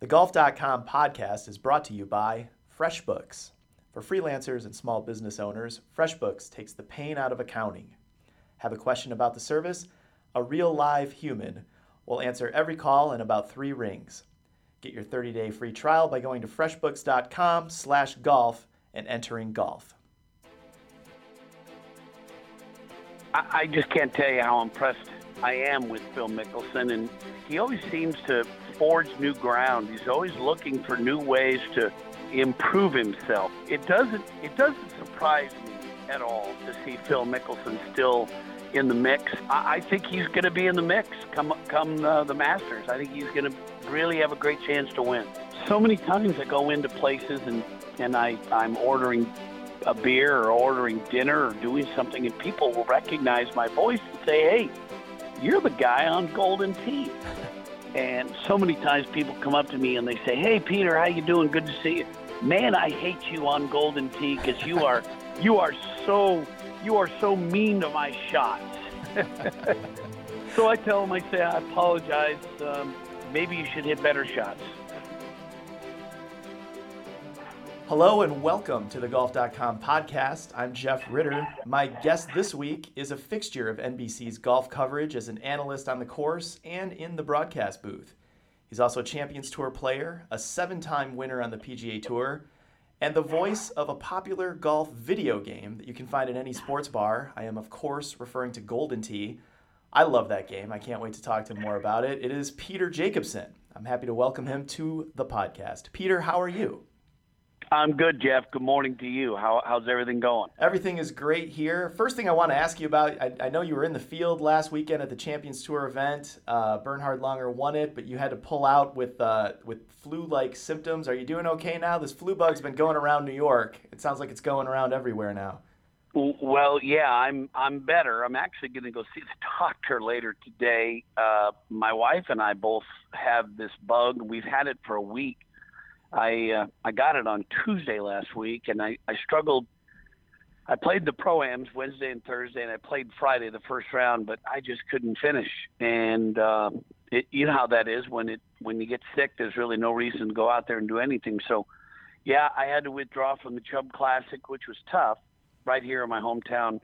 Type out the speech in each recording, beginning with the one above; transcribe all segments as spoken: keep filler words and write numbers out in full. The Golf dot com podcast is brought to you by FreshBooks. For freelancers and small business owners, FreshBooks takes the pain out of accounting. Have a question about the service? A real live human will answer every call in about three rings. Get your thirty-day free trial by going to freshbooks dot com slash golf and entering golf. I just can't tell you how impressed I am with Phil Mickelson, and he always seems to forge new ground. He's always looking for new ways to improve himself. It doesn't it doesn't surprise me at all to see Phil Mickelson still in the mix. I, I think he's going to be in the mix come come uh, the Masters. I think he's going to really have a great chance to win. So many times I go into places and, and I, I'm ordering a beer or ordering dinner or doing something, and people will recognize my voice and say, hey, you're the guy on Golden Tee. And so many times people come up to me and they say, hey, Peter, how you doing? Good to see you. Man, I hate you on Golden Tee because you are you are so you are so mean to my shots. So I tell them, I say, I apologize. Um, maybe you should hit better shots. Hello and welcome to the Golf dot com podcast. I'm Jeff Ritter. My guest this week is a fixture of N B C's golf coverage as an analyst on the course and in the broadcast booth. He's also a Champions Tour player, a seven-time winner on the P G A Tour, and the voice of a popular golf video game that you can find at any sports bar. I am, of course, referring to Golden Tee. I love that game. I can't wait to talk to him more about it. It is Peter Jacobsen. I'm happy to welcome him to the podcast. Peter, how are you? I'm good, Jeff. Good morning to you. How, how's everything going? Everything is great here. First thing I want to ask you about, I, I know you were in the field last weekend at the Champions Tour event. Uh, Bernhard Langer won it, but you had to pull out with uh, with flu-like symptoms. Are you doing okay now? This flu bug's been going around New York. It sounds like it's going around everywhere now. Well, yeah, I'm I'm better. I'm actually going to go see the doctor later today. Uh, my wife and I both have this bug. We've had it for a week. I uh, I got it on Tuesday last week, and I, I struggled. I played the Pro-Ams Wednesday and Thursday, and I played Friday the first round, but I just couldn't finish. And uh, it, you know how that is when it when you get sick. There's really no reason to go out there and do anything. So, yeah, I had to withdraw from the Chubb Classic, which was tough, right here in my hometown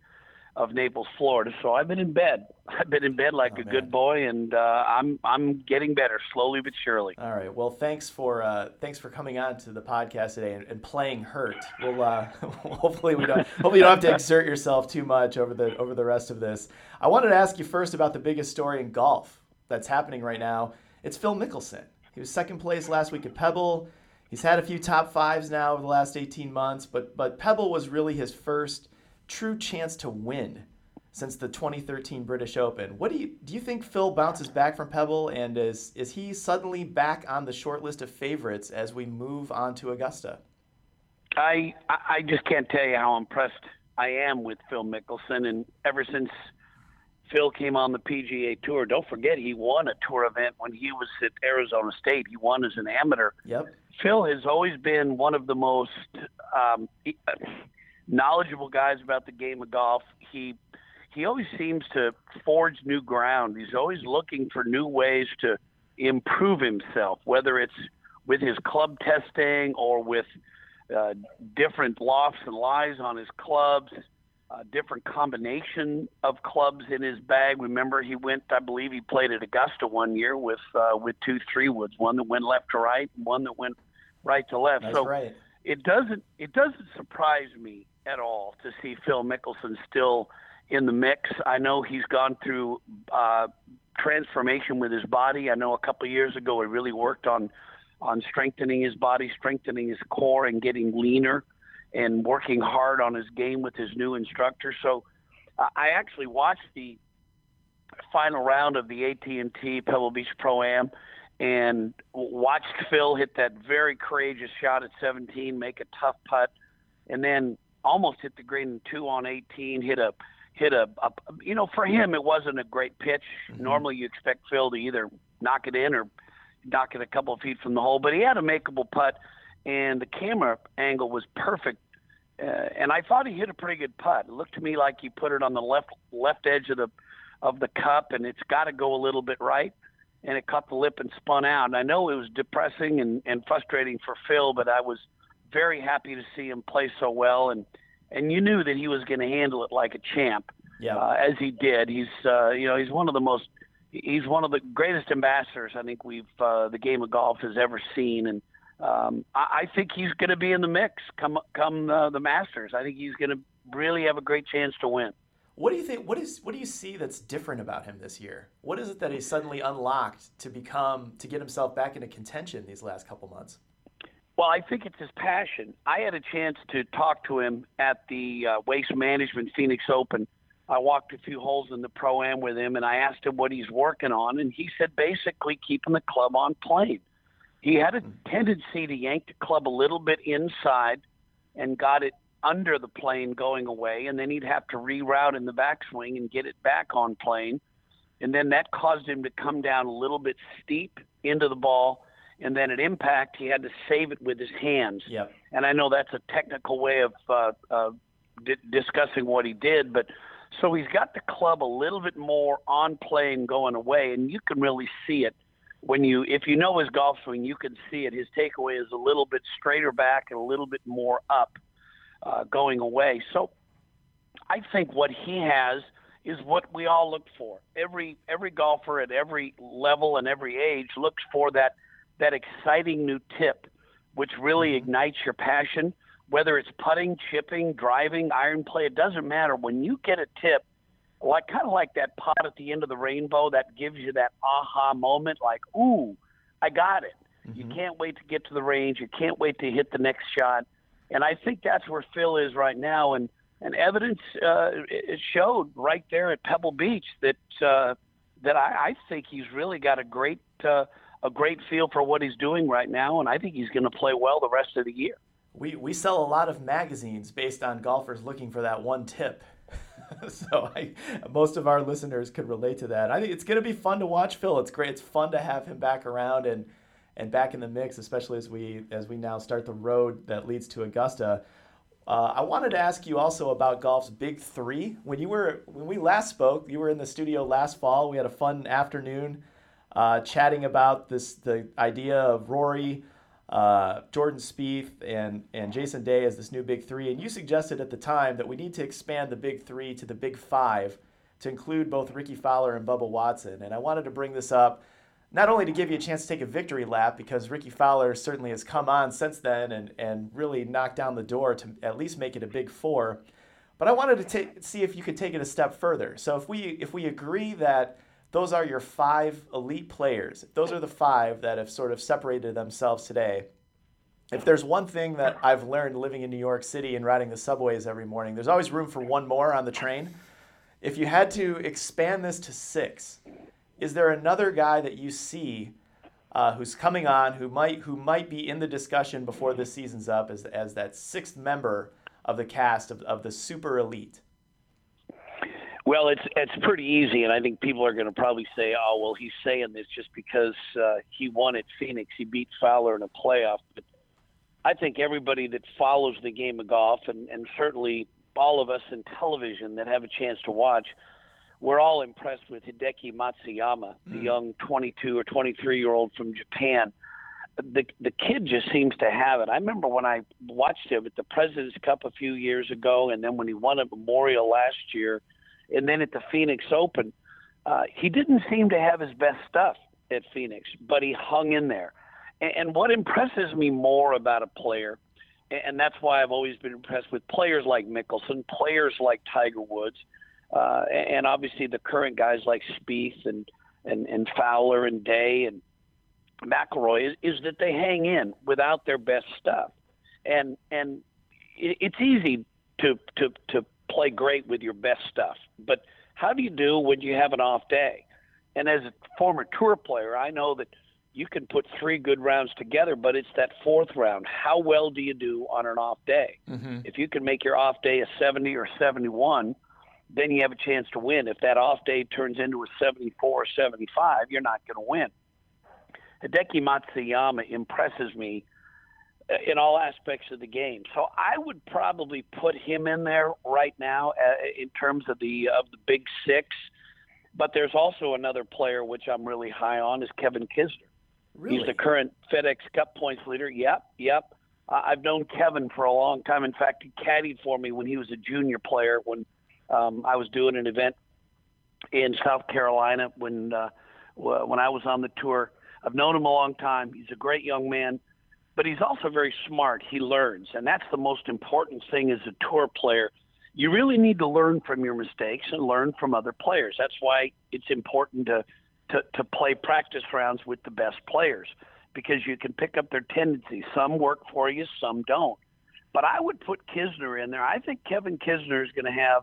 of Naples, Florida. So I've been in bed. I've been in bed like oh, a man. good boy, and uh, I'm I'm getting better slowly but surely. All right. Well, thanks for uh, thanks for coming on to the podcast today and, and playing hurt. We'll uh, hopefully we don't hopefully you don't have to exert yourself too much over the over the rest of this. I wanted to ask you first about the biggest story in golf that's happening right now. It's Phil Mickelson. He was second place last week at Pebble. He's had a few top fives now over the last eighteen months, but but Pebble was really his first true chance to win since the twenty thirteen British Open. What do you do you think Phil bounces back from Pebble, and is is he suddenly back on the short list of favorites as we move on to Augusta? I I just can't tell you how impressed I am with Phil Mickelson, and ever since Phil came on the P G A Tour, don't forget he won a tour event when he was at Arizona State. He won as an amateur. Yep. Phil has always been one of the most um, he, uh, knowledgeable guys about the game of golf. He he always seems to forge new ground. He's always looking for new ways to improve himself, whether it's with his club testing or with uh, different lofts and lies on his clubs, uh, different combination of clubs in his bag. Remember, he went, I believe he played at Augusta one year with uh, with two three woods, one that went left to right and one that went right to left. That's so right. It doesn't it doesn't surprise me at all to see Phil Mickelson still in the mix. I know he's gone through uh, transformation with his body. I know a couple of years ago he really worked on on strengthening his body, strengthening his core, and getting leaner, and working hard on his game with his new instructor. So uh, I actually watched the final round of the A T and T Pebble Beach Pro-Am and watched Phil hit that very courageous shot at seventeen, make a tough putt, and then almost hit the green in two on eighteen, hit a, hit a, a, you know, for him, it wasn't a great pitch. Mm-hmm. Normally you expect Phil to either knock it in or knock it a couple of feet from the hole, but he had a makeable putt, and the camera angle was perfect. Uh, and I thought he hit a pretty good putt. It looked to me like he put it on the left, left edge of the, of the cup, and it's got to go a little bit right. and it caught the lip and spun out. And I know it was depressing and, and frustrating for Phil, but I was very happy to see him play so well. And, and you knew that he was going to handle it like a champ, yeah. uh, as he did. He's, uh, you know, he's one of the most, he's one of the greatest ambassadors I think we've, uh, the game of golf has ever seen. And um, I, I think he's going to be in the mix come, come uh, the Masters. I think he's going to really have a great chance to win. What do you think? What is? What do you see that's different about him this year? What is it that he suddenly unlocked to become to get himself back into contention these last couple months? Well, I think it's his passion. I had a chance to talk to him at the uh, Waste Management Phoenix Open. I walked a few holes in the Pro-Am with him, and I asked him what he's working on, and he said basically keeping the club on plane. He had a tendency to yank the club a little bit inside and got it under the plane going away, and then he'd have to reroute in the backswing and get it back on plane. And then that caused him to come down a little bit steep into the ball, and then at impact, he had to save it with his hands. Yep. And I know that's a technical way of uh, uh, di- discussing what he did, but so he's got the club a little bit more on plane going away, and you can really see it. When you, if you know his golf swing, you can see it. His takeaway is a little bit straighter back and a little bit more up. Uh, going away. So I think what he has is what we all look for. Every every golfer at every level and every age looks for that that exciting new tip, which really ignites your passion, whether it's putting, chipping, driving, iron play, it doesn't matter. When you get a tip, like kind of like that pot at the end of the rainbow that gives you that aha moment, like, ooh, I got it. Mm-hmm. You can't wait to get to the range. You can't wait to hit the next shot. And I think that's where Phil is right now. And, and evidence uh, it showed right there at Pebble Beach that uh, that I, I think he's really got a great uh, a great feel for what he's doing right now. And I think he's going to play well the rest of the year. We we sell a lot of magazines based on golfers looking for that one tip. So I, most of our listeners could relate to that. I think it's going to be fun to watch Phil. It's great. It's fun to have him back around and and back in the mix, especially as we as we now start the road that leads to Augusta. Uh, I wanted to ask you also about golf's big three. When you were when we last spoke, you were in the studio last fall. We had a fun afternoon uh, chatting about this the idea of Rory, uh, Jordan Spieth, and and Jason Day as this new big three. And you suggested at the time that we need to expand the big three to the big five to include both Ricky Fowler and Bubba Watson. And I wanted to bring this up, not only to give you a chance to take a victory lap, because Ricky Fowler certainly has come on since then and, and really knocked down the door to at least make it a big four, but I wanted to take, see if you could take it a step further. So if we if we agree that those are your five elite players, if those are the five that have sort of separated themselves today, if there's one thing that I've learned living in New York City and riding the subways every morning, there's always room for one more on the train. If you had to expand this to six, is there another guy that you see uh, who's coming on, who might who might be in the discussion before this season's up as as that sixth member of the cast of, of the super elite? Well, it's it's pretty easy, and I think people are going to probably say, oh, well, he's saying this just because uh, he won at Phoenix. He beat Fowler in a playoff. But I think everybody that follows the game of golf, and, and certainly all of us in television that have a chance to watch, we're all impressed with Hideki Matsuyama, the young twenty-two or twenty-three-year-old from Japan. The the kid just seems to have it. I remember when I watched him at the President's Cup a few years ago, and then when he won at Memorial last year, and then at the Phoenix Open, uh, he didn't seem to have his best stuff at Phoenix, but he hung in there. And, and what impresses me more about a player, and, and that's why I've always been impressed with players like Mickelson, players like Tiger Woods, Uh, and obviously the current guys like Spieth and, and, and Fowler and Day and McIlroy is, is that they hang in without their best stuff. And and it's easy to, to, to play great with your best stuff, but how do you do when you have an off day? And as a former tour player, I know that you can put three good rounds together, but it's that fourth round. How well do you do on an off day? Mm-hmm. If you can make your off day a seventy or seventy-one, then you have a chance to win. If that off day turns into a seventy-four or seventy-five, you're not going to win. Hideki Matsuyama impresses me in all aspects of the game. So I would probably put him in there right now in terms of the of the big six. But there's also another player which I'm really high on is Kevin Kisner. Really? He's the current FedEx Cup points leader. Yep, yep. Uh, I've known Kevin for a long time. In fact, he caddied for me when he was a junior player when um, I was doing an event in South Carolina when uh, when I was on the tour. I've known him a long time. He's a great young man, but he's also very smart. He learns, and that's the most important thing as a tour player. You really need to learn from your mistakes and learn from other players. That's why it's important to, to, to play practice rounds with the best players, because you can pick up their tendencies. Some work for you, some don't. But I would put Kisner in there. I think Kevin Kisner is going to have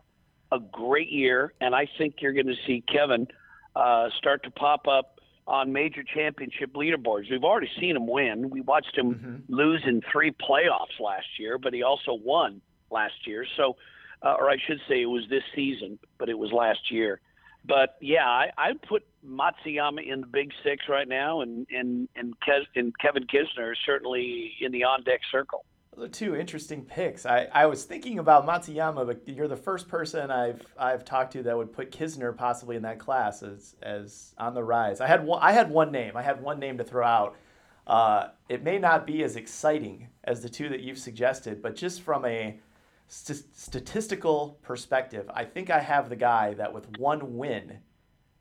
a great year, and I think you're going to see Kevin uh, start to pop up on major championship leaderboards. We've already seen him win. We watched him mm-hmm. lose in three playoffs last year, but he also won last year. So, uh, or I should say it was this season, but it was last year. But yeah, I, I'd put Matsuyama in the big six right now, and and and, Kes- and Kevin Kisner is certainly in the on-deck circle. The two interesting picks. I, I was thinking about Matsuyama, but you're the first person I've I've talked to that would put Kisner possibly in that class as as on the rise. I had one, I had one name. I had one name to throw out. Uh, it may not be as exciting as the two that you've suggested, but just from a st- statistical perspective, I think I have the guy that with one win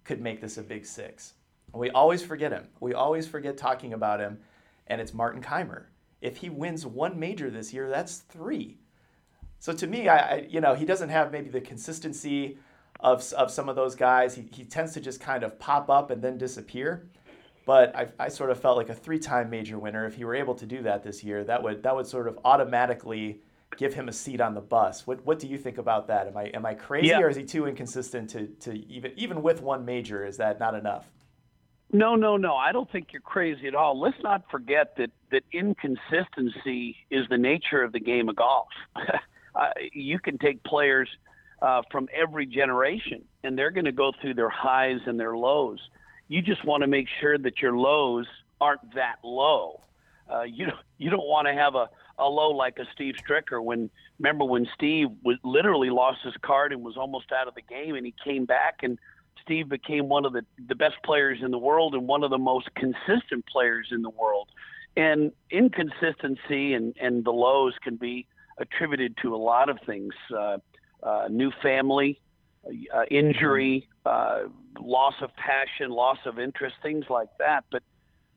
could make this a big six. We always forget him. We always forget talking about him, and it's Martin Kaymer. If he wins one major this year, that's three. So to me, I, I you know, he doesn't have maybe the consistency of of some of those guys. He he tends to just kind of pop up and then disappear. But I I sort of felt like a three-time major winner. If he were able to do that this year, that would that would sort of automatically give him a seat on the bus. What what do you think about that? Am I am I crazy yeah. or is he too inconsistent to to even even with one major? Is that not enough? No, no, no. I don't think you're crazy at all. Let's not forget that, that inconsistency is the nature of the game of golf. uh, you can take players uh, from every generation, and they're going to go through their highs and their lows. You just want to make sure that your lows aren't that low. Uh, you don't, you don't want to have a, a low like a Steve Stricker. When remember when Steve was, literally lost his card and was almost out of the game, and he came back and Steve became one of the, the best players in the world and one of the most consistent players in the world. And inconsistency and, and the lows can be attributed to a lot of things. Uh, uh, new family, uh, injury, uh, loss of passion, loss of interest, things like that. But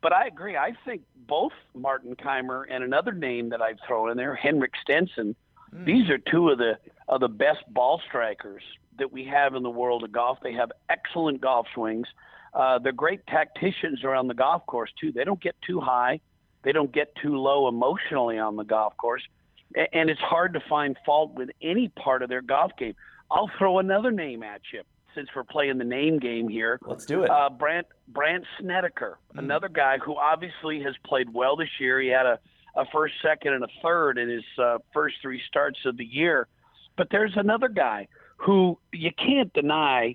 but I agree. I think both Martin Kaymer and another name that I've thrown in there, Henrik Stenson, mm. these are two of the of the best ball strikers that we have in the world of golf. They have excellent golf swings. Uh, they're great tacticians around the golf course, too. They don't get too high. They don't get too low emotionally on the golf course. And it's hard to find fault with any part of their golf game. I'll throw another name at you since we're playing the name game here. Let's do it. Uh, Brandt, Brandt Snedeker, mm. another guy who obviously has played well this year. He had a, a first, second, and a third in his uh, first three starts of the year. But there's another guy who you can't deny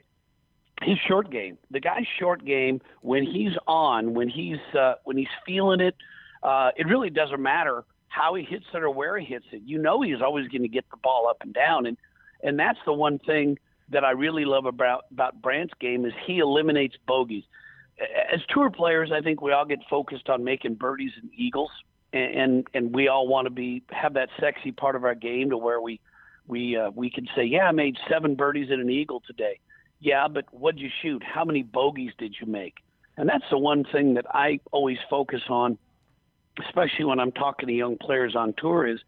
his short game. The guy's short game, when he's on, when he's uh, when he's feeling it, uh, it really doesn't matter how he hits it or where he hits it. You know he's always going to get the ball up and down, and and that's the one thing that I really love about, about Brandt's game is he eliminates bogeys. As tour players, I think we all get focused on making birdies and eagles, and and, and we all want to be have that sexy part of our game to where we – We uh, we can say, yeah, I made seven birdies and an eagle today. Yeah, but what'd you shoot? How many bogeys did you make? And that's the one thing that I always focus on, especially when I'm talking to young players on tour, is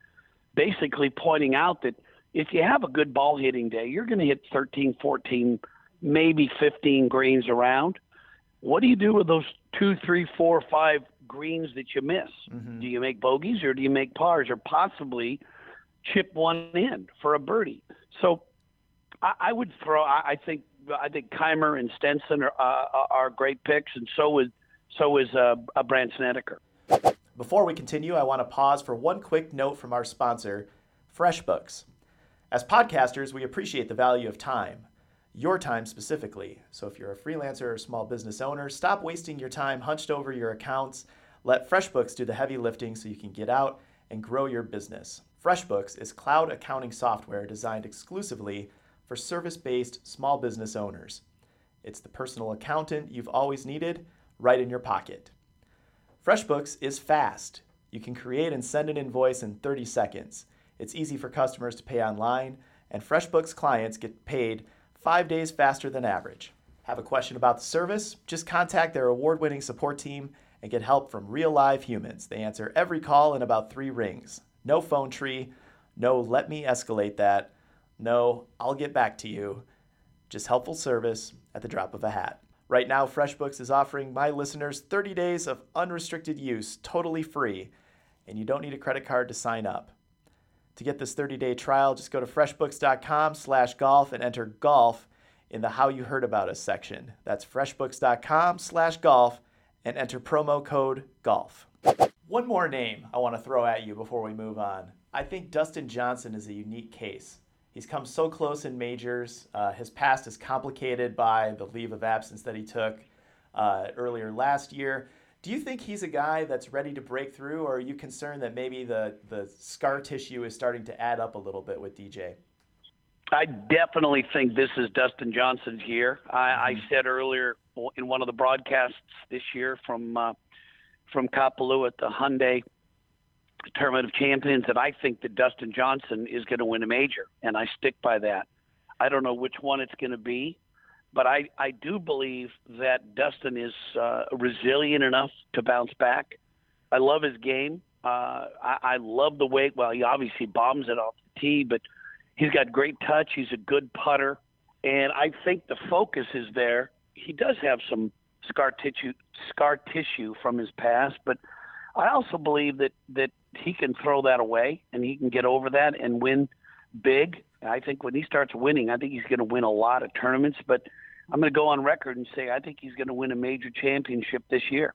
basically pointing out that if you have a good ball hitting day, you're going to hit thirteen, fourteen, maybe fifteen greens around. What do you do with those two, three, four, five greens that you miss? Mm-hmm. Do you make bogeys or do you make pars or possibly – chip one in for a birdie? So I, I would throw. I, I think I think Kaymer and Stenson are uh, are great picks, and so is so is uh, a Brandt Snedeker. Before we continue, I want to pause for one quick note from our sponsor, FreshBooks. As podcasters, we appreciate the value of time, your time specifically. So if you're a freelancer or small business owner, stop wasting your time hunched over your accounts. Let FreshBooks do the heavy lifting so you can get out and grow your business. FreshBooks is cloud accounting software designed exclusively for service-based small business owners. It's the personal accountant you've always needed, right in your pocket. FreshBooks is fast. You can create and send an invoice in thirty seconds. It's easy for customers to pay online, and FreshBooks clients get paid five days faster than average. Have a question about the service? Just contact their award-winning support team and get help from real live humans. They answer every call in about three rings. No phone tree, no let me escalate that, no I'll get back to you. Just helpful service at the drop of a hat. Right now, FreshBooks is offering my listeners thirty days of unrestricted use, totally free, and you don't need a credit card to sign up. To get this thirty-day trial, just go to freshbooks.com slash golf and enter golf in the How You Heard About Us section. That's freshbooks.com slash golf and enter promo code golf. One more name I want to throw at you before we move on. I think Dustin Johnson is a unique case. He's come so close in majors. Uh, his past is complicated by the leave of absence that he took uh, earlier last year. Do you think he's a guy that's ready to break through, or are you concerned that maybe the, the scar tissue is starting to add up a little bit with D J? I definitely think this is Dustin Johnson's year. I, I said earlier in one of the broadcasts this year from uh, from Kapalua at the Hyundai Tournament of Champions that I think that Dustin Johnson is going to win a major, and I stick by that. I don't know which one it's going to be, but I, I do believe that Dustin is uh, resilient enough to bounce back. I love his game. Uh, I, I love the way – well, he obviously bombs it off the tee, but he's got great touch. He's a good putter, and I think the focus is there. He does have some scar tissue, scar tissue from his past, but I also believe that, that he can throw that away and he can get over that and win big. I think when he starts winning, I think he's going to win a lot of tournaments, but I'm going to go on record and say I think he's going to win a major championship this year.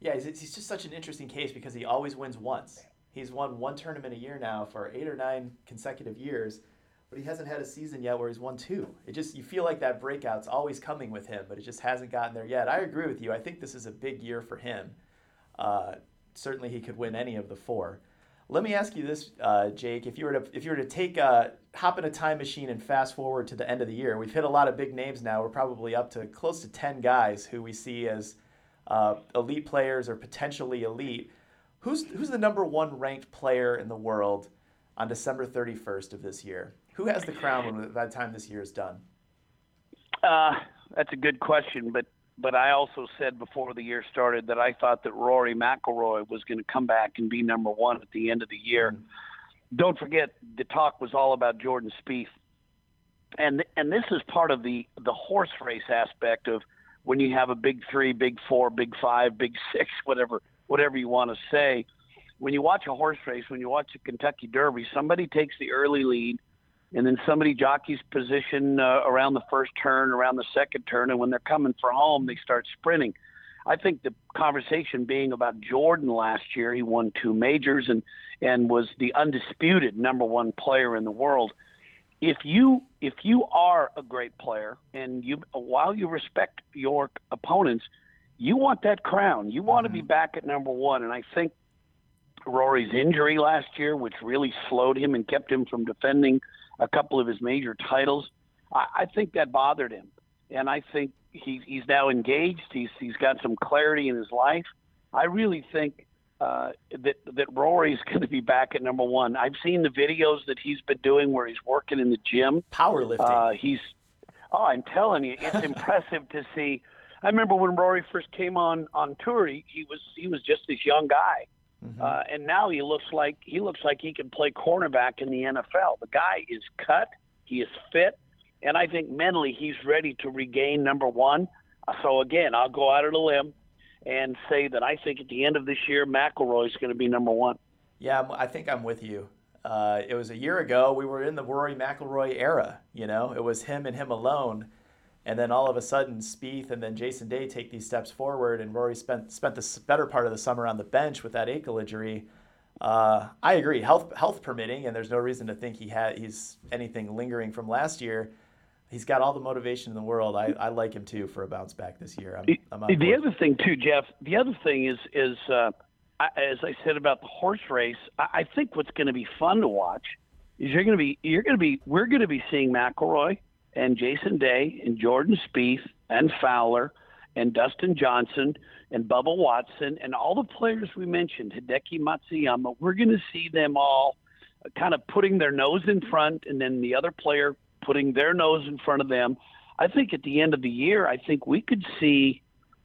Yeah, he's, he's just such an interesting case because he always wins once. He's won one tournament a year now for eight or nine consecutive years, but he hasn't had a season yet where he's won two. It just, you feel like that breakout's always coming with him, but it just hasn't gotten there yet. I agree with you. I think this is a big year for him. Uh, certainly he could win any of the four. Let me ask you this, uh, Jake. If you were to if you were to take a, hop in a time machine and fast forward to the end of the year, we've hit a lot of big names now. We're probably up to close to ten guys who we see as uh, elite players or potentially elite. Who's who's the number one ranked player in the world on December thirty-first of this year? Who has the crown when, by the time this year is done? Uh, that's a good question, but but I also said before the year started that I thought that Rory McIlroy was going to come back and be number one at the end of the year. Mm-hmm. Don't forget, the talk was all about Jordan Spieth, and and this is part of the the horse race aspect of when you have a big three, big four, big five, big six, whatever whatever you want to say. When you watch a horse race, when you watch a Kentucky Derby, somebody takes the early lead. And then somebody jockeys position uh, around the first turn, around the second turn, and when they're coming for home, they start sprinting. I think the conversation being about Jordan last year, he won two majors and, and was the undisputed number one player in the world. If you if you are a great player and you while you respect your opponents, you want that crown. You want to be back at number one, and I think Rory's injury last year, which really slowed him and kept him from defending a couple of his major titles, I, I think that bothered him. And I think he, he's now engaged. He's He's got some clarity in his life. I really think uh, that, that Rory's going to be back at number one. I've seen the videos that he's been doing where he's working in the gym. Powerlifting. Uh, he's, oh, I'm telling you, it's impressive to see. I remember when Rory first came on, on tour, he, he was he was just this young guy. Uh, and now he looks like he looks like he can play cornerback in the N F L. The guy is cut, he is fit, and I think mentally he's ready to regain number one. So again, I'll go out on a limb and say that I think at the end of this year, McIlroy is going to be number one. Yeah, I think I'm with you. Uh, it was a year ago we were in the Rory McIlroy era. You know, it was him and him alone, and then all of a sudden, Spieth and then Jason Day take these steps forward, and Rory spent spent the better part of the summer on the bench with that ankle injury. Uh, I agree, health health permitting, and there's no reason to think he had he's anything lingering from last year. He's got all the motivation in the world. I, I like him too for a bounce back this year. I'm, I'm on board. The other thing too, Jeff. The other thing is is uh, I, as I said about the horse race. I, I think what's going to be fun to watch is you're going to be you're going to be we're going to be seeing McIlroy and Jason Day and Jordan Spieth and Fowler and Dustin Johnson and Bubba Watson and all the players we mentioned, Hideki Matsuyama, we're going to see them all kind of putting their nose in front and then the other player putting their nose in front of them. I think at the end of the year, I think we could see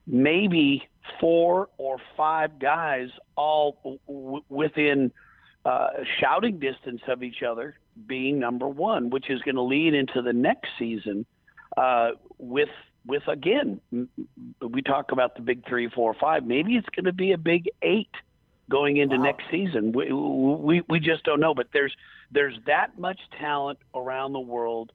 maybe four or five guys all w- within uh, shouting distance of each other being number one, which is going to lead into the next season uh, with, with again, we talk about the big three, four, five. Maybe it's going to be a big eight going into wow. next season. We, we we just don't know. But there's there's that much talent around the world.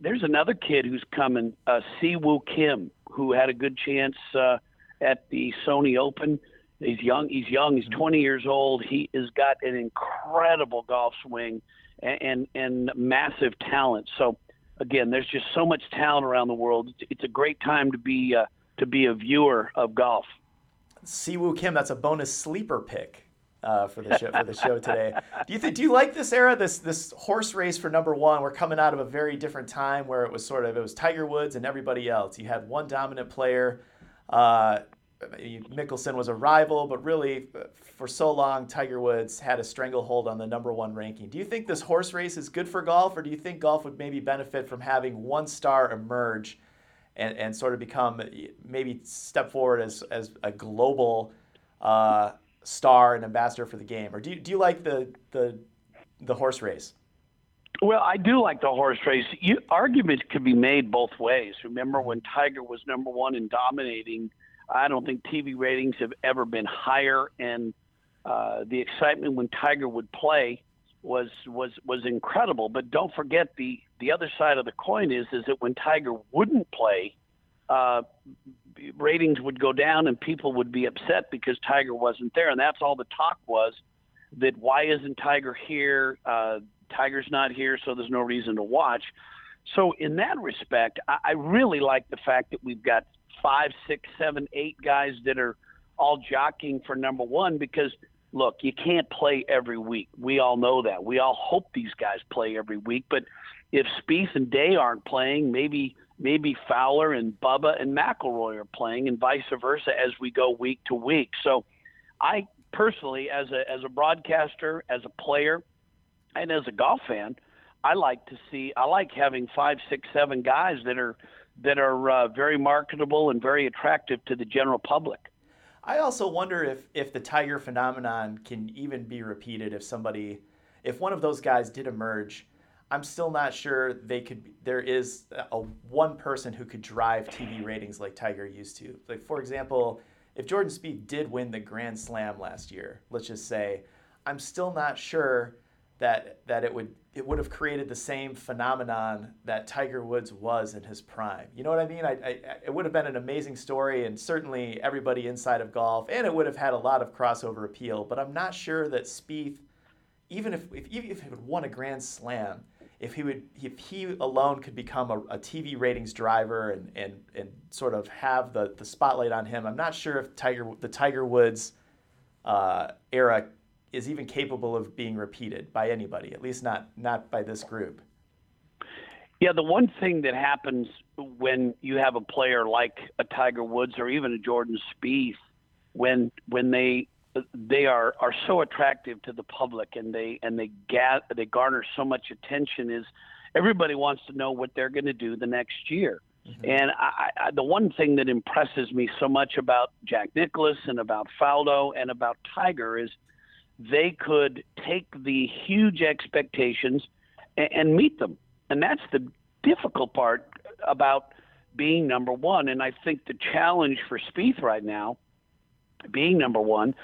There's another kid who's coming, uh, Si Woo Kim, who had a good chance uh, at the Sony Open. He's young. He's young. He's twenty years old. He has got an incredible golf swing and and, and massive talent. So again, there's just so much talent around the world. It's a great time to be uh, to be a viewer of golf. Si Woo Kim, that's a bonus sleeper pick uh, for the show, for the show today. Do you think? Do you like this era? This this horse race for number one. We're coming out of a very different time where it was sort of it was Tiger Woods and everybody else. You had one dominant player. Uh, Mickelson was a rival, but really for so long Tiger Woods had a stranglehold on the number one ranking. Do you think this horse race is good for golf, or do you think golf would maybe benefit from having one star emerge and, and sort of become maybe step forward as as a global uh, star and ambassador for the game? Or do you, do you like the, the the horse race? Well, I do like the horse race. You, arguments could be made both ways. Remember when Tiger was number one and dominating? I don't think T V ratings have ever been higher, and uh, the excitement when Tiger would play was was was incredible. But don't forget, the the other side of the coin is is that when Tiger wouldn't play, uh, ratings would go down and people would be upset because Tiger wasn't there, and that's all the talk was, that why isn't Tiger here? Uh, Tiger's not here, so there's no reason to watch. So in that respect, I, I really like the fact that we've got five, six, seven, eight guys that are all jockeying for number one, because look, you can't play every week. We all know that. We all hope these guys play every week, but if Spieth and Day aren't playing, maybe maybe Fowler and Bubba and McIlroy are playing, and vice versa as we go week to week. So I personally, as a as a broadcaster, as a player, and as a golf fan, I like to see I like having five, six, seven guys that are that are uh, very marketable and very attractive to the general public. I also wonder if, if the Tiger phenomenon can even be repeated if somebody, if one of those guys did emerge. I'm still not sure they could. There is a one person who could drive T V ratings like Tiger used to. Like, for example, if Jordan Spieth did win the Grand Slam last year, let's just say, I'm still not sure that that it would it would have created the same phenomenon that Tiger Woods was in his prime. You know what I mean? I, I it would have been an amazing story, and certainly everybody inside of golf, and it would have had a lot of crossover appeal. But I'm not sure that Spieth, even if if even if he had won a Grand Slam, if he would if he alone could become a, a T V ratings driver and and and sort of have the the spotlight on him, I'm not sure if Tiger the Tiger Woods uh, era is even capable of being repeated by anybody, at least not not by this group. Yeah, the one thing that happens when you have a player like a Tiger Woods or even a Jordan Spieth, when when they they are, are so attractive to the public and they and they gather, they garner so much attention, is everybody wants to know what they're going to do the next year. Mm-hmm. And I, I, the one thing that impresses me so much about Jack Nicklaus and about Faldo and about Tiger is they could take the huge expectations and, and meet them. And that's the difficult part about being number one. And I think the challenge for Spieth right now, being number one,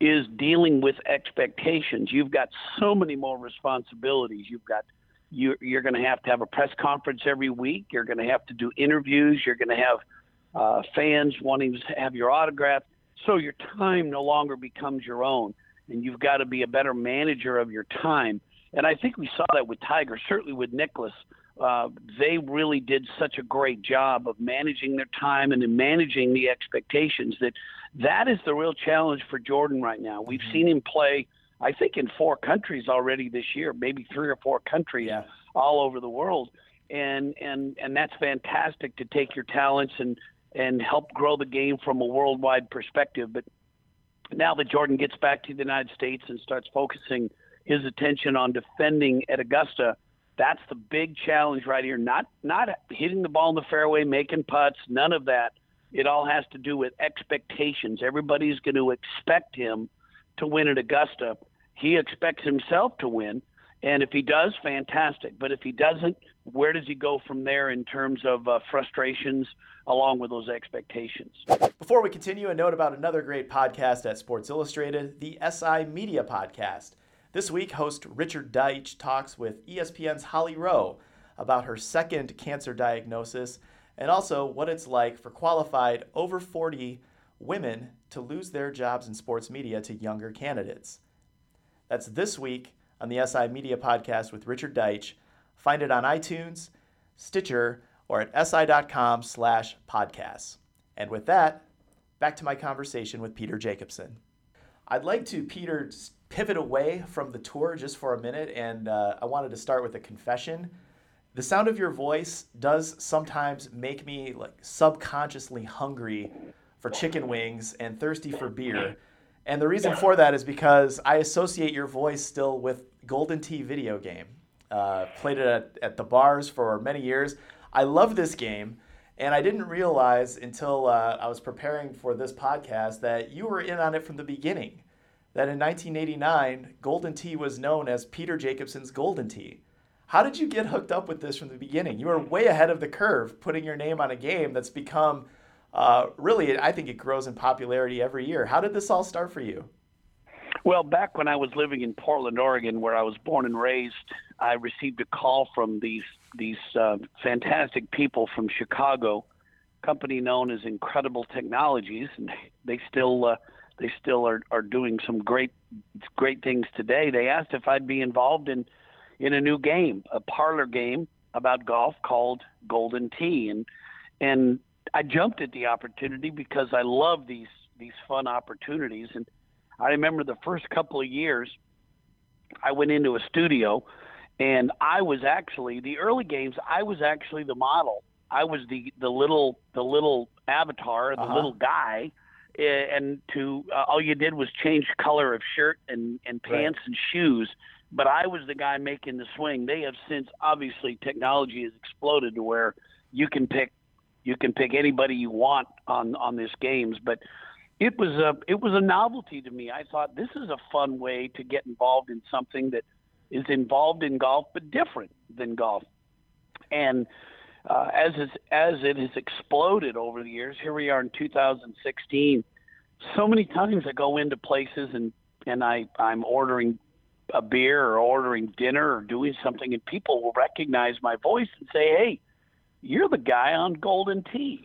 is dealing with expectations. You've got so many more responsibilities. You've got, you're, you're going to have to have a press conference every week. You're going to have to do interviews. You're going to have uh, fans wanting to have your autograph. So your time no longer becomes your own. And you've got to be a better manager of your time. And I think we saw that with Tiger, certainly with Nicklaus. Uh, they really did such a great job of managing their time and in managing the expectations. That that is the real challenge for Jordan right now. We've seen him play, I think, in four countries already this year, maybe three or four countries yeah. all over the world. and and and that's fantastic to take your talents and and help grow the game from a worldwide perspective. But now that Jordan gets back to the United States and starts focusing his attention on defending at Augusta, that's the big challenge right here. Not not hitting the ball in the fairway, making putts, none of that. It all has to do with expectations. Everybody's going to expect him to win at Augusta. He expects himself to win, and if he does, fantastic. But if he doesn't, where does he go from there in terms of uh, frustrations along with those expectations? Before we continue, a note about another great podcast at Sports Illustrated, the S I Media Podcast. This week, host Richard Deitch talks with E S P N's Holly Rowe about her second cancer diagnosis and also what it's like for qualified over forty women to lose their jobs in sports media to younger candidates. That's this week on the S I Media Podcast with Richard Deitch. Find it on iTunes, Stitcher, or at si.com slash podcasts. And with that, back to my conversation with Peter Jacobsen. I'd like to, Peter, pivot away from the tour just for a minute, and uh, I wanted to start with a confession. The sound of your voice does sometimes make me like subconsciously hungry for chicken wings and thirsty for beer, and the reason for that is because I associate your voice still with Golden Tee video game. Uh, played it at, at the bars for many years. I love this game, and I didn't realize until uh, I was preparing for this podcast that you were in on it from the beginning. That in nineteen eighty-nine, Golden Tee was known as Peter Jacobsen's Golden Tee. How did you get hooked up with this from the beginning? You were way ahead of the curve, putting your name on a game that's become, uh, really, I think it grows in popularity every year. How did this all start for you? Well, back when I was living in Portland, Oregon, where I was born and raised, I received a call from these, these uh, fantastic people from Chicago, a company known as Incredible Technologies, and they still... Uh, They still are, are doing some great great things today. They asked if I'd be involved in, in a new game, a parlor game about golf called Golden Tee. And and I jumped at the opportunity because I love these these fun opportunities. And I remember the first couple of years, I went into a studio, and I was actually, the early games, I was actually the model. I was the, the little the little avatar, the uh-huh. little guy. And to uh, all you did was change color of shirt and, and pants right. and shoes. But I was the guy making the swing. They have since, obviously, technology has exploded to where you can pick you can pick anybody you want on, on this games. But it was a it was a novelty to me. I thought this is a fun way to get involved in something that is involved in golf but different than golf. And Uh, as, it's, as it has exploded over the years, here we are in two thousand sixteen, so many times I go into places and, and I, I'm ordering a beer or ordering dinner or doing something, and people will recognize my voice and say, hey, you're the guy on Golden Tee.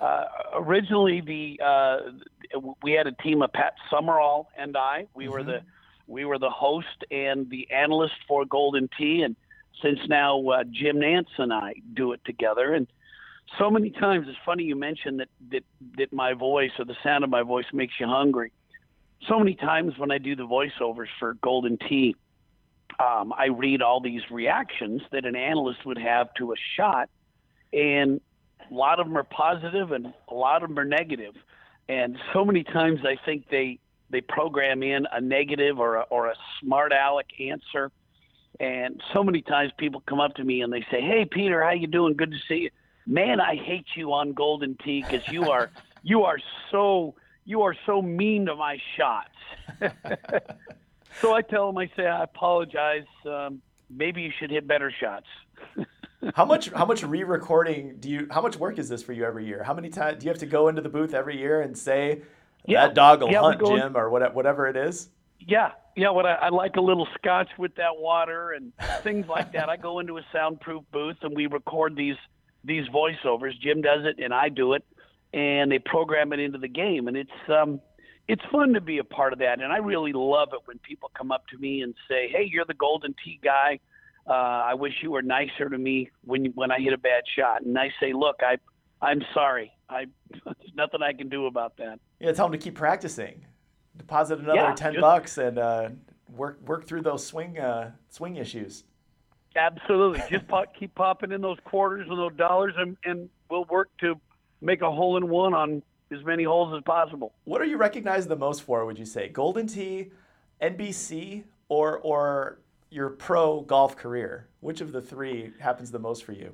uh, originally, the uh, we had a team of Pat Summerall and I. We, mm-hmm. were the, we were the host and the analyst for Golden Tee, and since now uh, Jim Nance and I do it together. And so many times, it's funny you mentioned that, that, that my voice or the sound of my voice makes you hungry. So many times when I do the voiceovers for Golden Tee, um, I read all these reactions that an analyst would have to a shot, and a lot of them are positive and a lot of them are negative. And so many times I think they, they program in a negative or a, or a smart aleck answer. And so many times people come up to me and they say, hey, Peter, how you doing? Good to see you. Man, I hate you on Golden Tee because you are you are so you are so mean to my shots. So I tell them, I say, I apologize. Um, maybe you should hit better shots. How much how much re-recording do you how much work is this for you every year? How many times do you have to go into the booth every year and say yeah, that dog will yeah, hunt going, Jim or what, whatever it is? Yeah. Yeah, what I, I like a little scotch with that water and things like that. I go into a soundproof booth and we record these these voiceovers. Jim does it and I do it, and they program it into the game. And it's um, it's fun to be a part of that. And I really love it when people come up to me and say, "Hey, you're the Golden Tee guy. Uh, I wish you were nicer to me when when I hit a bad shot." And I say, "Look, I I'm sorry. I there's nothing I can do about that." Yeah, tell them to keep practicing. Deposit another yeah, ten just, bucks and uh, work work through those swing uh, swing issues. Absolutely. Just pop, keep popping in those quarters and those dollars, and, and we'll work to make a hole-in-one on as many holes as possible. What are you recognized the most for, would you say? Golden Tee, N B C, or or your pro golf career? Which of the three happens the most for you?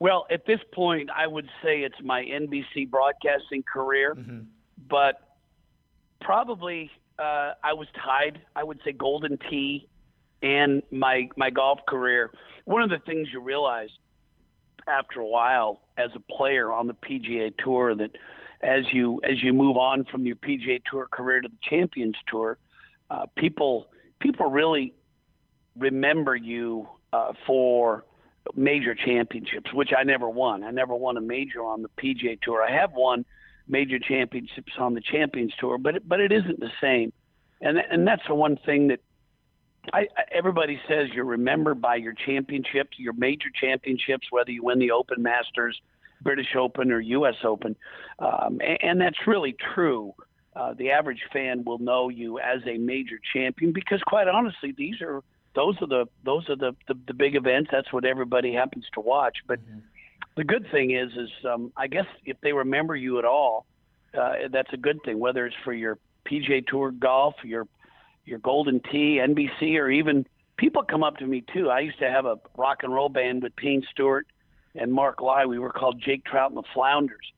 Well, at this point, I would say it's my N B C broadcasting career, mm-hmm. but probably uh, I was tied. I would say Golden Tee and my my golf career. One of the things you realize after a while as a player on the P G A Tour, that as you as you move on from your P G A Tour career to the Champions Tour, uh, people people really remember you uh, for major championships, which I never won. I never won a major on the P G A Tour. I have won major championships on the Champions Tour, but it, but it isn't the same. And and that's the one thing that I, everybody says you're remembered by your championships, your major championships, whether you win the Open, Masters, British Open, or U S Open. Um, and, and that's really true. Uh, the average fan will know you as a major champion because, quite honestly, these are Those are the those are the, the, the big events. That's what everybody happens to watch. But mm-hmm. the good thing is, is um, I guess if they remember you at all, uh, that's a good thing. Whether it's for your P G A Tour golf, your your Golden Tee, N B C, or even people come up to me too. I used to have a rock and roll band with Payne Stewart and Mark Lye. We were called Jake Trout and the Flounders.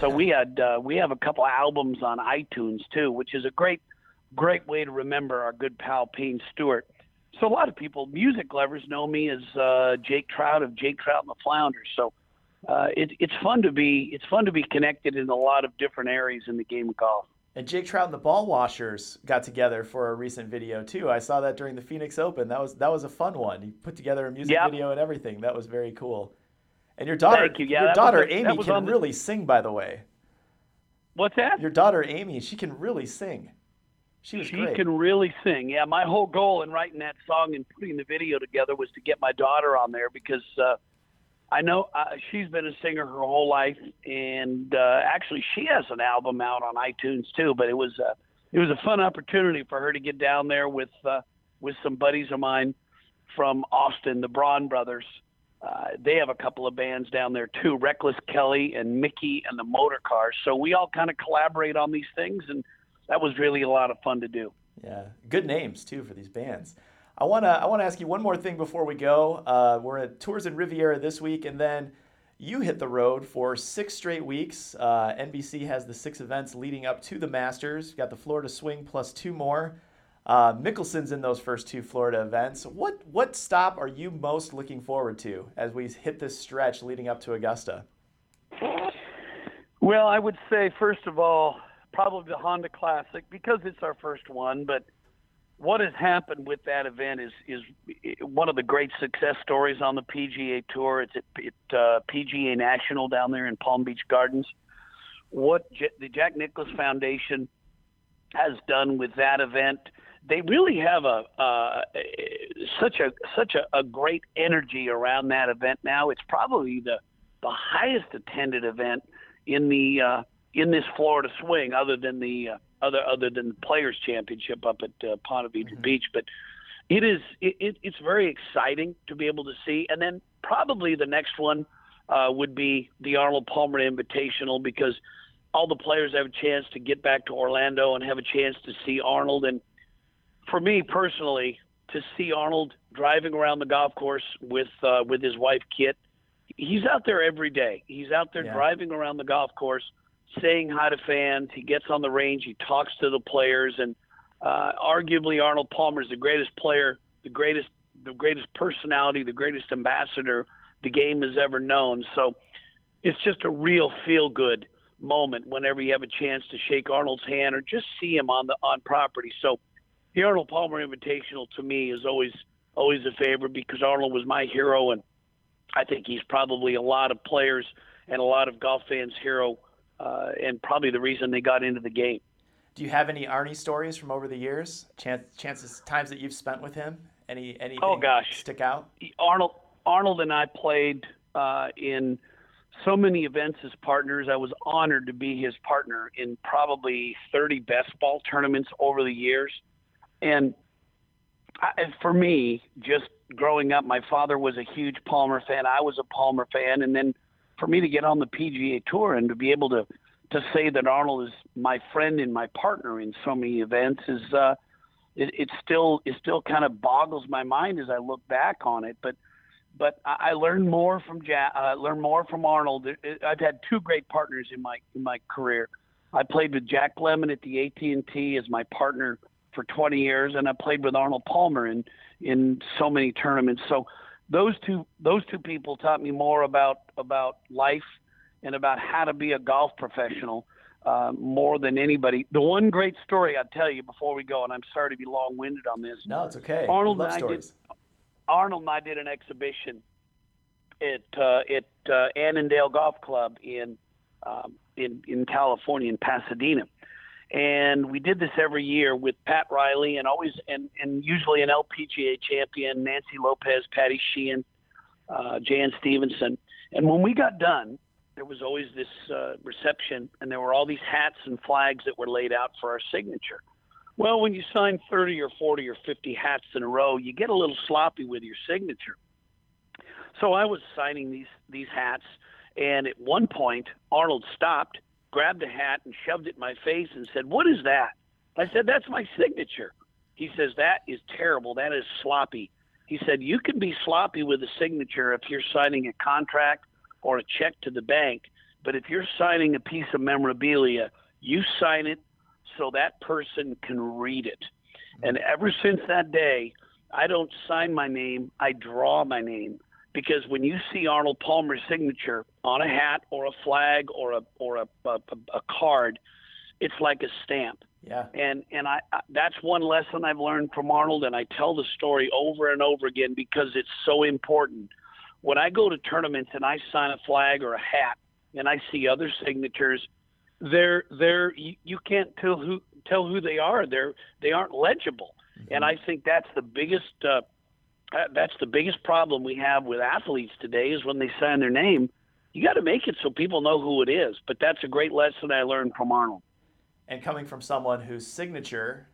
So we had uh, we have a couple albums on iTunes too, which is a great great way to remember our good pal Payne Stewart. So a lot of people, music lovers, know me as uh, Jake Trout of Jake Trout and the Flounders. So uh, it, it's fun to be it's fun to be connected in a lot of different areas in the game of golf. And Jake Trout and the Ball Washers got together for a recent video too. I saw that during the Phoenix Open. That was that was a fun one. You put together a music yep. video and everything. That was very cool. And your daughter, you. yeah, your daughter was, Amy can the... really sing, by the way. What's that? Your daughter Amy, she can really sing. She, was she great. can really sing. Yeah, my whole goal in writing that song and putting the video together was to get my daughter on there because uh, I know uh, she's been a singer her whole life, and uh, actually she has an album out on iTunes too. But it was uh, it was a fun opportunity for her to get down there with uh, with some buddies of mine from Austin, the Braun Brothers. Uh, they have a couple of bands down there too, Reckless Kelly and Mickey and the Motor Cars. So we all kind of collaborate on these things and. That was really a lot of fun to do. Yeah, good names too for these bands. I wanna I wanna ask you one more thing before we go. Uh, we're at Tours in Riviera this week, and then you hit the road for six straight weeks. Uh, N B C has the six events leading up to the Masters. You've got the Florida Swing plus two more. Uh, Mickelson's in those first two Florida events. What what stop are you most looking forward to as we hit this stretch leading up to Augusta? Well, I would say first of all, probably the Honda Classic because it's our first one. But what has happened with that event is is one of the great success stories on the P G A Tour. It's at, at uh, P G A National down there in Palm Beach Gardens. What J- the Jack Nicklaus Foundation has done with that event, they really have a uh, such a such a, a great energy around that event now. It's probably the the highest attended event in the. Uh, in this Florida Swing, other than the uh, other other than the Players Championship up at uh, Ponte Vedra mm-hmm. Beach. But it is it, it, it's very exciting to be able to see. And then probably the next one uh, would be the Arnold Palmer Invitational because all the players have a chance to get back to Orlando and have a chance to see Arnold. And for me personally, to see Arnold driving around the golf course with uh, with his wife Kit, he's out there every day. He's out there yeah. driving around the golf course, saying hi to fans. He gets on the range. He talks to the players, and uh, arguably Arnold Palmer is the greatest player, the greatest, the greatest personality, the greatest ambassador the game has ever known. So it's just a real feel-good moment whenever you have a chance to shake Arnold's hand or just see him on the on property. So the Arnold Palmer Invitational to me is always always a favorite because Arnold was my hero, and I think he's probably a lot of players and a lot of golf fans' hero. Uh, and probably the reason they got into the game. Do you have any Arnie stories from over the years? Chance, chances, times that you've spent with him? Any, any? Oh gosh, stick out. Arnold, Arnold, and I played uh, in so many events as partners. I was honored to be his partner in probably thirty best ball tournaments over the years, and I, for me, just growing up, my father was a huge Palmer fan. I was a Palmer fan. And then for me to get on the P G A Tour and to be able to, to say that Arnold is my friend and my partner in so many events is, uh, it, it still, it still kind of boggles my mind as I look back on it. But, but I, I learned more from Jack, uh, learned more from Arnold. I've had two great partners in my, in my career. I played with Jack Lemon at the A T and T as my partner for twenty years, and I played with Arnold Palmer in, in so many tournaments. So those two, those two people taught me more about, about life and about how to be a golf professional, uh, more than anybody. The one great story I'll tell you before we go, and I'm sorry to be long-winded on this. No, it's okay. Arnold and I did, Arnold and I did an exhibition at, uh, at uh, Annandale Golf Club in, um, in, in California, in Pasadena. And we did this every year with Pat Riley and always, and, and usually an L P G A champion, Nancy Lopez, Patty Sheehan, uh, Jan Stevenson. And when we got done, there was always this uh, reception, and there were all these hats and flags that were laid out for our signature. Well, when you sign thirty or forty or fifty hats in a row, you get a little sloppy with your signature. So I was signing these, these hats, and at one point, Arnold stopped, grabbed a hat and shoved it in my face and said, "What is that?" I said, "That's my signature." He says, "That is terrible. That is sloppy." He said, "You can be sloppy with a signature if you're signing a contract or a check to the bank, but if you're signing a piece of memorabilia, you sign it so that person can read it." And ever since that day, I don't sign my name, I draw my name. Because when you see Arnold Palmer's signature on a hat or a flag or a or a, a, a card, it's like a stamp. Yeah. And and I, I that's one lesson I've learned from Arnold, and I tell the story over and over again because it's so important. When I go to tournaments and I sign a flag or a hat, and I see other signatures, they're they're you, you can't tell who tell who they are. They're they aren't legible, mm-hmm. and I think that's the biggest. Uh, That's the biggest problem we have with athletes today is when they sign their name, you got to make it so people know who it is. But that's a great lesson I learned from Arnold. And coming from someone whose signature,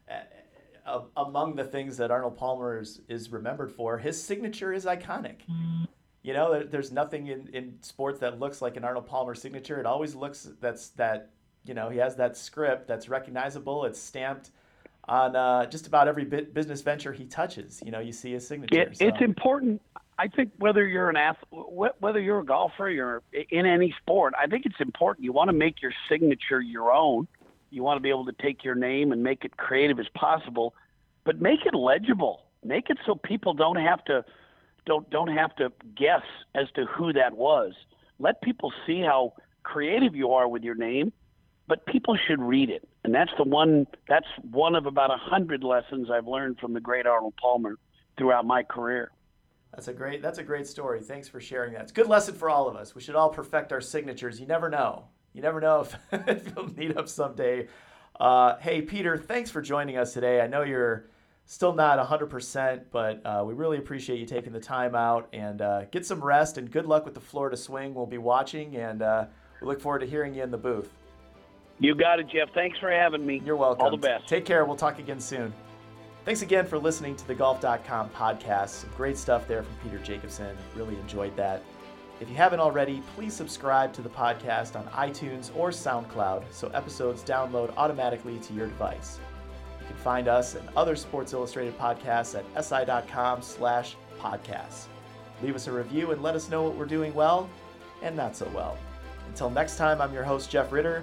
uh, among the things that Arnold Palmer is, is remembered for, his signature is iconic. Mm-hmm. You know, there, there's nothing in, in sports that looks like an Arnold Palmer signature. It always looks that's that, you know, he has that script that's recognizable. It's stamped on uh, just about every bit business venture he touches. You know, you see his signature. It, so. It's important. I think whether you're an athlete, whether you're a golfer, you're in any sport, I think it's important. You want to make your signature your own. You want to be able to take your name and make it creative as possible, but make it legible. Make it so people don't have to don't don't have to guess as to who that was. Let people see how creative you are with your name, but people should read it. And that's the one, that's one of about a hundred lessons I've learned from the great Arnold Palmer throughout my career. That's a great, that's a great story. Thanks for sharing that. It's a good lesson for all of us. We should all perfect our signatures. You never know. You never know if, if you'll meet up someday. Uh, hey, Peter, thanks for joining us today. I know you're still not a hundred percent, but uh, we really appreciate you taking the time out and uh, get some rest and good luck with the Florida swing. We'll be watching and uh, we look forward to hearing you in the booth. You got it, Jeff. Thanks for having me. You're welcome. All the best. Take care. We'll talk again soon. Thanks again for listening to the golf dot com podcast. Some great stuff there from Peter Jacobsen. Really enjoyed that. If you haven't already, please subscribe to the podcast on iTunes or SoundCloud so episodes download automatically to your device. You can find us and other Sports Illustrated podcasts at S I dot com slash podcasts. Leave us a review and let us know what we're doing well and not so well. Until next time, I'm your host, Jeff Ritter.